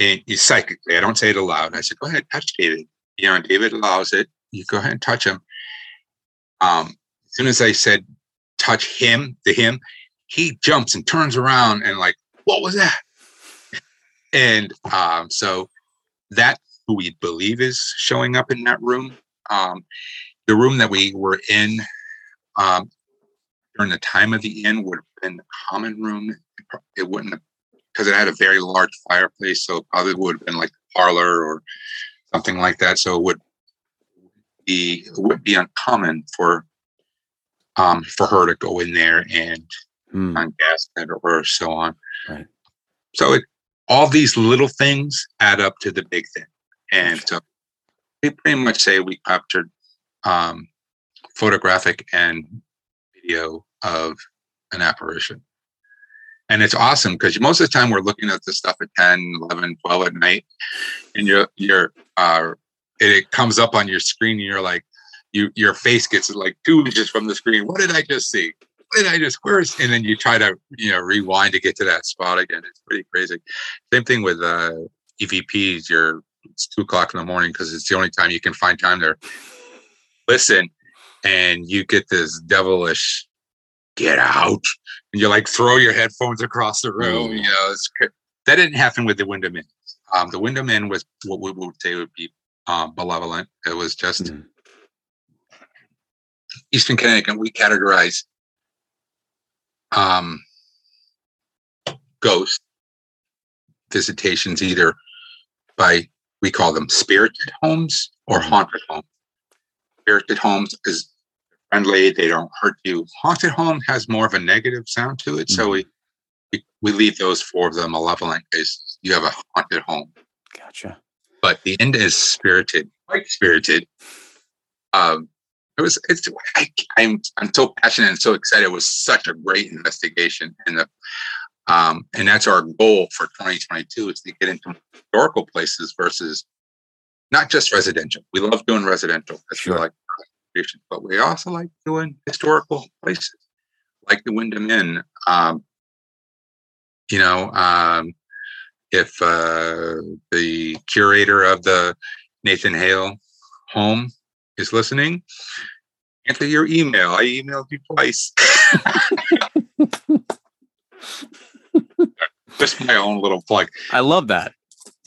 And you psychically, I don't say it aloud. I said, go ahead, touch David. You know, and David allows it. You go ahead and touch him. Um, as soon as I said, touch him, to him, he jumps and turns around and like, what was that? And um, so that's who we believe is showing up in that room. Um, the room that we were in um, during the time of the inn would have been the common room. It wouldn't have, because it had a very large fireplace, so it probably would have been like a parlor or something like that. So it would be it would be uncommon for um, for her to go in there and mm. on gas or so on. Right. So it, all these little things add up to the big thing, and so we pretty much say we captured um, photographic and video of an apparition. And it's awesome because most of the time we're looking at this stuff at ten, eleven, twelve at night, and you're, you're, uh, it comes up on your screen and you're like, you, your face gets like two inches from the screen. What did I just see? What did I just, where's, and then you try to, you know, rewind to get to that spot again. It's pretty crazy. Same thing with uh, E V Ps. You're, it's two o'clock in the morning because it's the only time you can find time to listen, and you get this devilish, get out. And you like throw your headphones across the room. Mm. You know, it's, that didn't happen with the Windham Inn. Um, the Windham Inn was what we would say would be um, malevolent. It was just mm. Eastern Connecticut. We categorize um, ghost visitations, either by, we call them spirited homes or haunted homes. Spirited homes is friendly, they don't hurt you. Haunted home has more of a negative sound to it, mm-hmm. so we, we we leave those for the malevolent case. You have a haunted home. Gotcha. But the end is spirited, quite spirited. Um, it was. It's. I, I'm. I'm so passionate and so excited. It was such a great investigation, and the, um, and that's our goal for twenty twenty-two is to get into historical places versus not just residential. We love doing residential because sure. we like, but we also like doing historical places like the Windham Inn. Um, you know, um, if uh, the curator of the Nathan Hale home is listening, answer your email. I emailed you twice. Just my own little plug. I love that.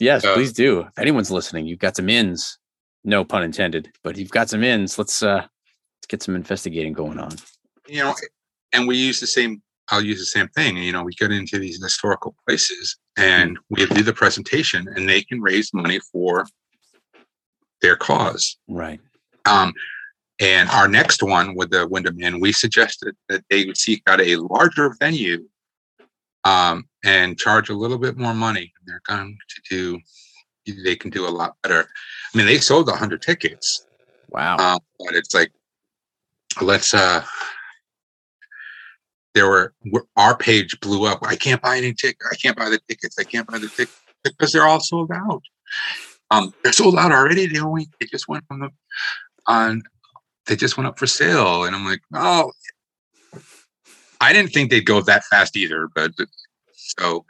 Yes, uh, please do. If anyone's listening, you've got some ins. No pun intended, but you've got some ins. Let's uh, let's get some investigating going on. You know, and we use the same. I'll use the same thing. You know, we get into these historical places, and we do the presentation, and they can raise money for their cause. Right. Um, and our next one with the Windham Inn, we suggested that they would seek out a larger venue, um, and charge a little bit more money. They're going to do. They can do a lot better. I mean, they sold a hundred tickets. Wow! Um, but it's like, let's. Uh, there were our page blew up. I can't buy any tickets. I can't buy the tickets. I can't buy the tickets because they're all sold out. Um, they're sold out already. They only they just went on the on. They just went up for sale, and I'm like, oh, I didn't think they'd go that fast either. But so.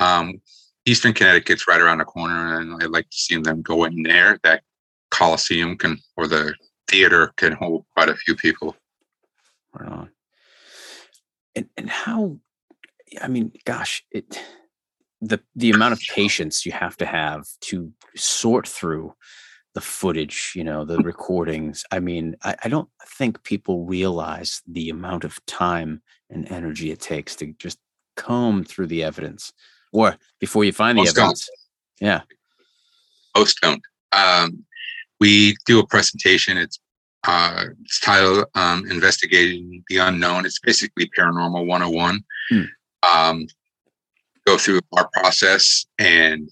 Um, Eastern Connecticut's right around the corner, and I'd like to see them go in there. That Coliseum can, or the theater can hold quite a few people. Right on. And and how, I mean, gosh, it the the amount of patience you have to have to sort through the footage, you know, the recordings. I mean, I, I don't think people realize the amount of time and energy it takes to just comb through the evidence. Or before you find the evidence. Yeah. Most don't. Um, we do a presentation. It's uh, it's titled um, Investigating the Unknown. It's basically Paranormal one oh one. Hmm. Um, go through our process and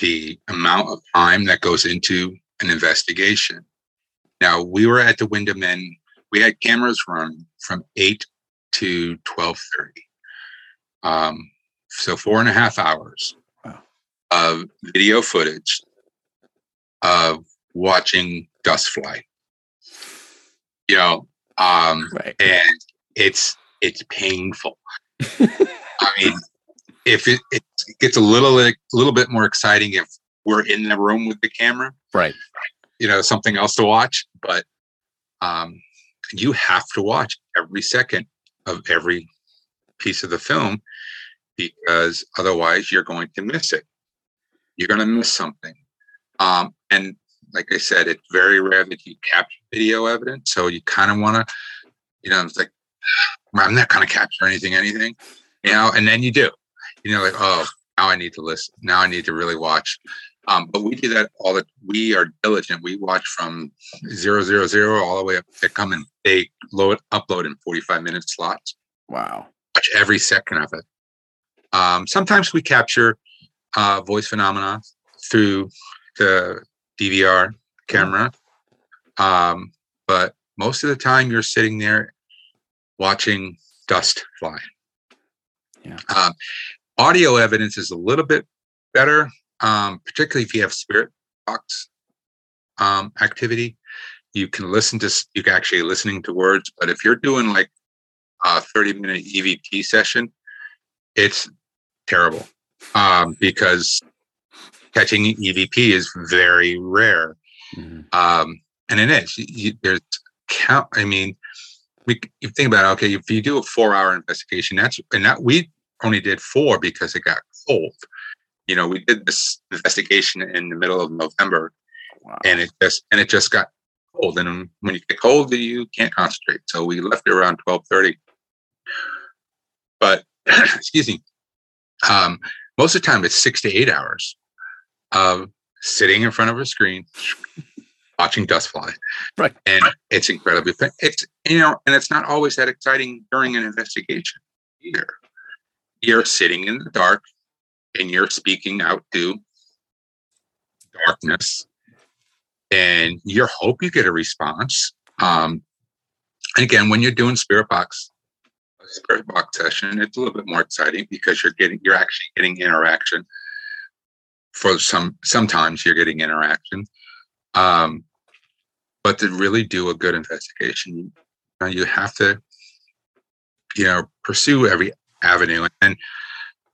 the amount of time that goes into an investigation. Now, we were at the Windham Inn. We had cameras run from eight to twelve thirty. Um So four and a half hours wow. of video footage of watching dust fly, you know, um, right. and it's it's painful. I mean, if it, it gets a little a little bit more exciting if we're in the room with the camera, right? You know, something else to watch, but um, you have to watch every second of every piece of the film. Because otherwise you're going to miss it. You're going to miss something. Um, and like I said, it's very rare that you capture video evidence. So you kind of want to, you know, it's like, I'm not going to capture anything, anything, you know, and then you do, you know, like, oh, now I need to listen. Now I need to really watch. Um, but we do that all the, we are diligent. We watch from zero, zero, zero, all the way up. They come and they load, upload in forty-five minute slots. Wow. Watch every second of it. Um, sometimes we capture uh, voice phenomena through the D V R camera, um, but most of the time you're sitting there watching dust fly. Yeah. Um, audio evidence is a little bit better, um, particularly if you have spirit box um, activity. You can listen to you can actually listening to words, but if you're doing like a thirty minute E V P session, it's terrible um, because catching E V P is very rare. Mm-hmm. Um, and it is. You, you, there's count. I mean, we you think about it, okay, if you do a four hour investigation, that's and that we only did four because it got cold. You know, we did this investigation in the middle of November, wow. and it just and it just got cold. And when you get cold, you can't concentrate. So we left it around twelve thirty. But excuse me, um, most of the time it's six to eight hours of sitting in front of a screen, watching dust fly. Right. And it's incredibly, it's, you know, and it's not always that exciting during an investigation either. You're sitting in the dark and you're speaking out to darkness, and you hope you get a response. Um, and again, when you're doing spirit box, spirit box session, it's a little bit more exciting because you're getting, you're actually getting interaction. For some, sometimes you're getting interaction. Um, but to really do a good investigation, you know, you have to, you know, pursue every avenue and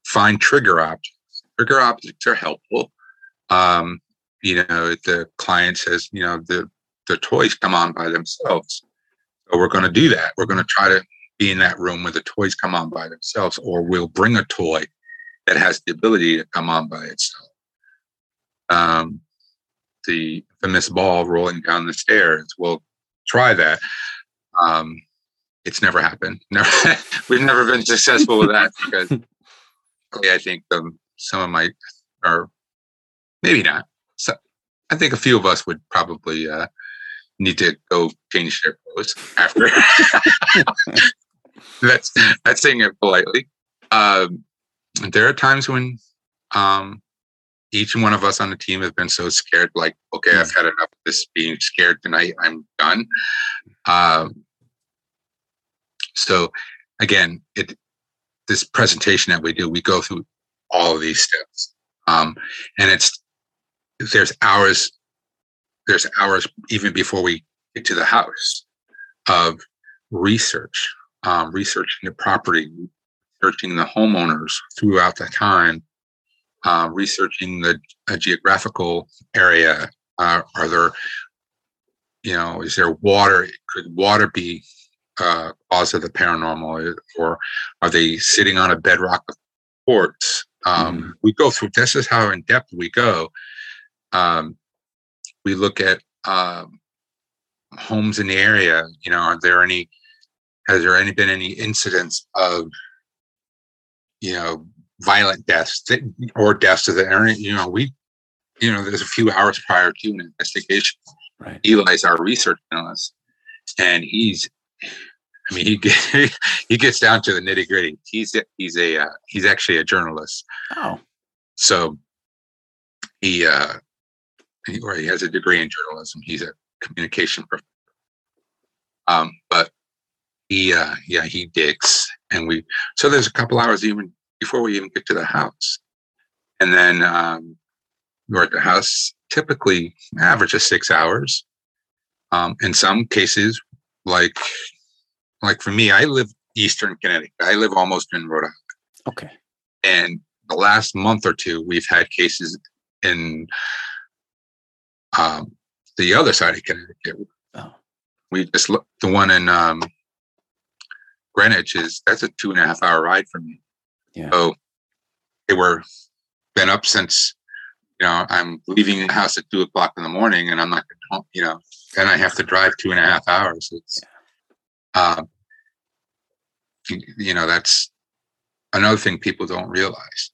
find trigger objects. Trigger objects are helpful. Um, you know, the client says, you know, the, the toys come on by themselves. So we're going to do that. We're going to try to be in that room where the toys come on by themselves, or we'll bring a toy that has the ability to come on by itself. Um, the infamous ball rolling down the stairs. We'll try that. Um, it's never happened. Never, we've never been successful with that because I think um, some of my, or maybe not. So I think a few of us would probably uh, need to go change their clothes after. that's that's saying it politely. Um, there are times when um, each one of us on the team has been so scared, like, okay, I've had enough of this being scared tonight. I'm done. Um, so again, it this presentation that we do, we go through all of these steps, um, and it's there's hours, there's hours even before we get to the house of research. Um, researching the property, researching the homeowners throughout the time, uh, researching the uh, geographical area. Uh, are there, you know, is there water? Could water be uh, cause of the paranormal, or are they sitting on a bedrock of quartz? Um, mm-hmm. We go through. This is how in depth we go. Um, we look at um, homes in the area. You know, are there any? Has there any been any incidents of, you know, violent deaths or deaths of the, you know, we, you know, there's a few hours prior to an investigation. Right. Eli's our research analyst, and he's, I mean, he gets, he gets down to the nitty gritty. He's he's a uh, he's actually a journalist. Oh, so he uh, he, or he has a degree in journalism. He's a communication professor. Um, but. He, uh, yeah, he digs, and we. So there's a couple hours even before we even get to the house, and then um, we're at the house. Typically, average of six hours. Um, in some cases, like like for me, I live Eastern Connecticut. I live almost in Rhode Island. Okay. And the last month or two, we've had cases in um, the other side of Connecticut. Oh. We just looked the one in. Um, Greenwich is that's a two and a half hour ride for me. Yeah. So they were been up since, you know, I'm leaving the house at two o'clock in the morning, and I'm not going to, you know, then I have to drive two and a half hours. It's, yeah. um, you, you know, that's another thing people don't realize.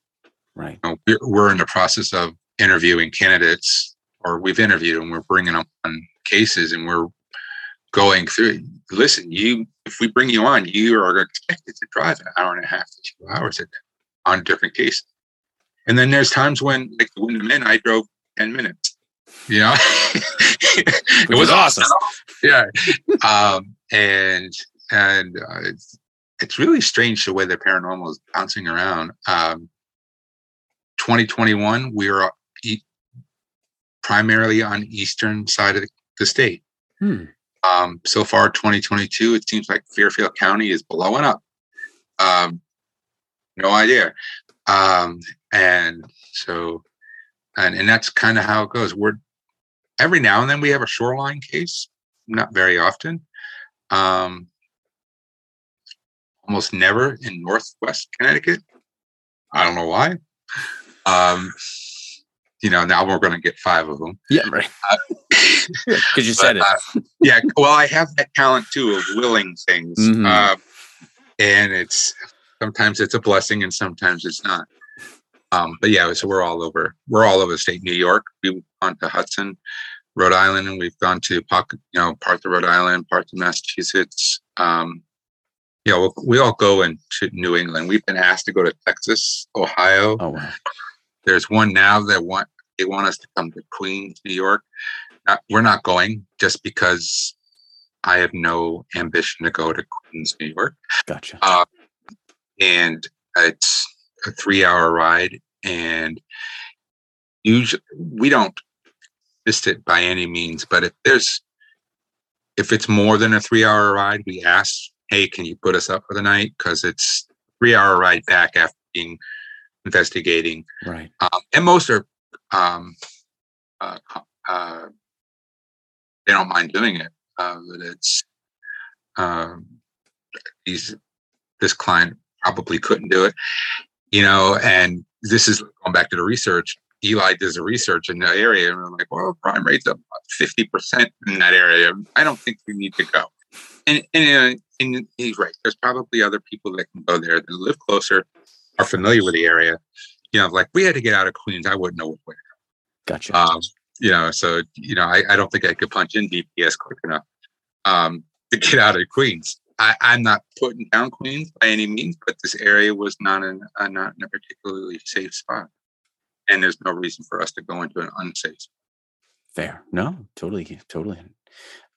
Right. You know, we're, we're in the process of interviewing candidates, or we've interviewed, and we're bringing them on cases, and we're going through. Listen, you. If we bring you on, you are expected to drive an hour and a half to two hours on different cases. And then there's times when, like the Windham Inn, I drove ten minutes. You know, it was awesome. Yeah, um, and and uh, it's, it's really strange the way the paranormal is bouncing around. Um, twenty twenty-one, we are e- primarily on the eastern side of the, the state. Hmm. Um, so far, twenty twenty-two, it seems like Fairfield County is blowing up. Um, no idea. Um, and so, and, and that's kind of how it goes. We're every now and then we have a shoreline case, not very often. Um, almost never in Northwest Connecticut. I don't know why. Um, You know, now we're going to get five of them. Yeah, right. Because uh, you said it. uh, yeah, well, I have that talent, too, of willing things. Mm-hmm. Uh, and it's sometimes it's a blessing and sometimes it's not. Um, but yeah, so we're all over. We're all over the state. New York. We've gone to Hudson, Rhode Island, and we've gone to pocket, you know, parts of Rhode Island, parts of Massachusetts. Um, you know, we all go into New England. We've been asked to go to Texas, Ohio. Oh wow! There's one now that want they want us to come to Queens, New York. Not, we're not going just because I have no ambition to go to Queens, New York. Gotcha. Uh, and it's a three-hour ride, and usually we don't miss it by any means. But if there's if it's more than a three-hour ride, we ask, "Hey, can you put us up for the night?" Because it's a three-hour ride back after being investigating. Right. Um, and most are um, uh, uh, they don't mind doing it. Uh, but it's um, these this client probably couldn't do it. You know, and this is going back to the research. Eli does the research in the area, and I'm like, well, crime rate's up fifty percent in that area. I don't think we need to go. And, and, and he's right. There's probably other people that can go there that live closer, are familiar with the area. You know, like we had to get out of Queens. I wouldn't know which way. Gotcha. Um, you know, so, you know, I, I don't think I could punch in D P S quick enough um, to get out of Queens. I, I'm not putting down Queens by any means, but this area was not in, uh, not in a particularly safe spot. And there's no reason for us to go into an unsafe spot. Fair. No, totally, totally,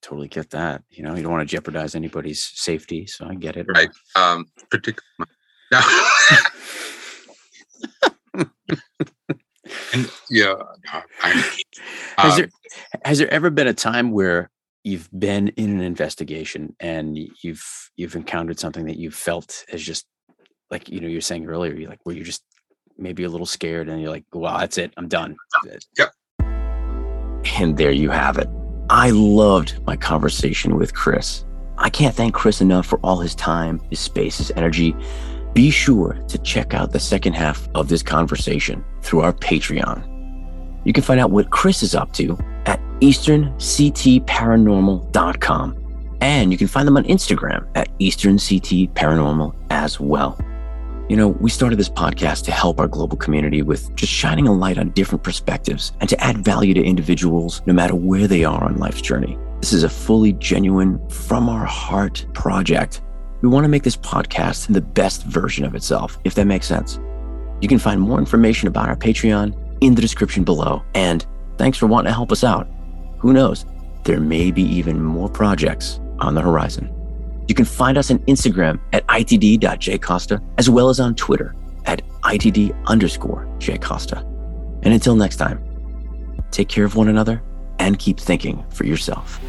totally get that. You know, you don't want to jeopardize anybody's safety, so I get it. Right. Um, particularly. No. and, yeah. No, I, um, has, there, has there ever been a time where you've been in an investigation and you've you've encountered something that you felt as just like, you know, you were saying earlier, you're like, well, you're just maybe a little scared and you're like, wow, that's it. I'm done. Yep. And there you have it. I loved my conversation with Chris. I can't thank Chris enough for all his time, his space, his energy. Be sure to check out the second half of this conversation through our Patreon. You can find out what Chris is up to at eastern c t paranormal dot com. And you can find them on Instagram at eastern c t paranormal as well. You know, we started this podcast to help our global community with just shining a light on different perspectives and to add value to individuals no matter where they are on life's journey. This is a fully genuine, from our heart project. We want to make this podcast the best version of itself, if that makes sense. You can find more information about our Patreon in the description below. And thanks for wanting to help us out. Who knows? There may be even more projects on the horizon. You can find us on Instagram at I T D dot J Costa, as well as on Twitter at I T D underscore J Costa. And until next time, take care of one another and keep thinking for yourself.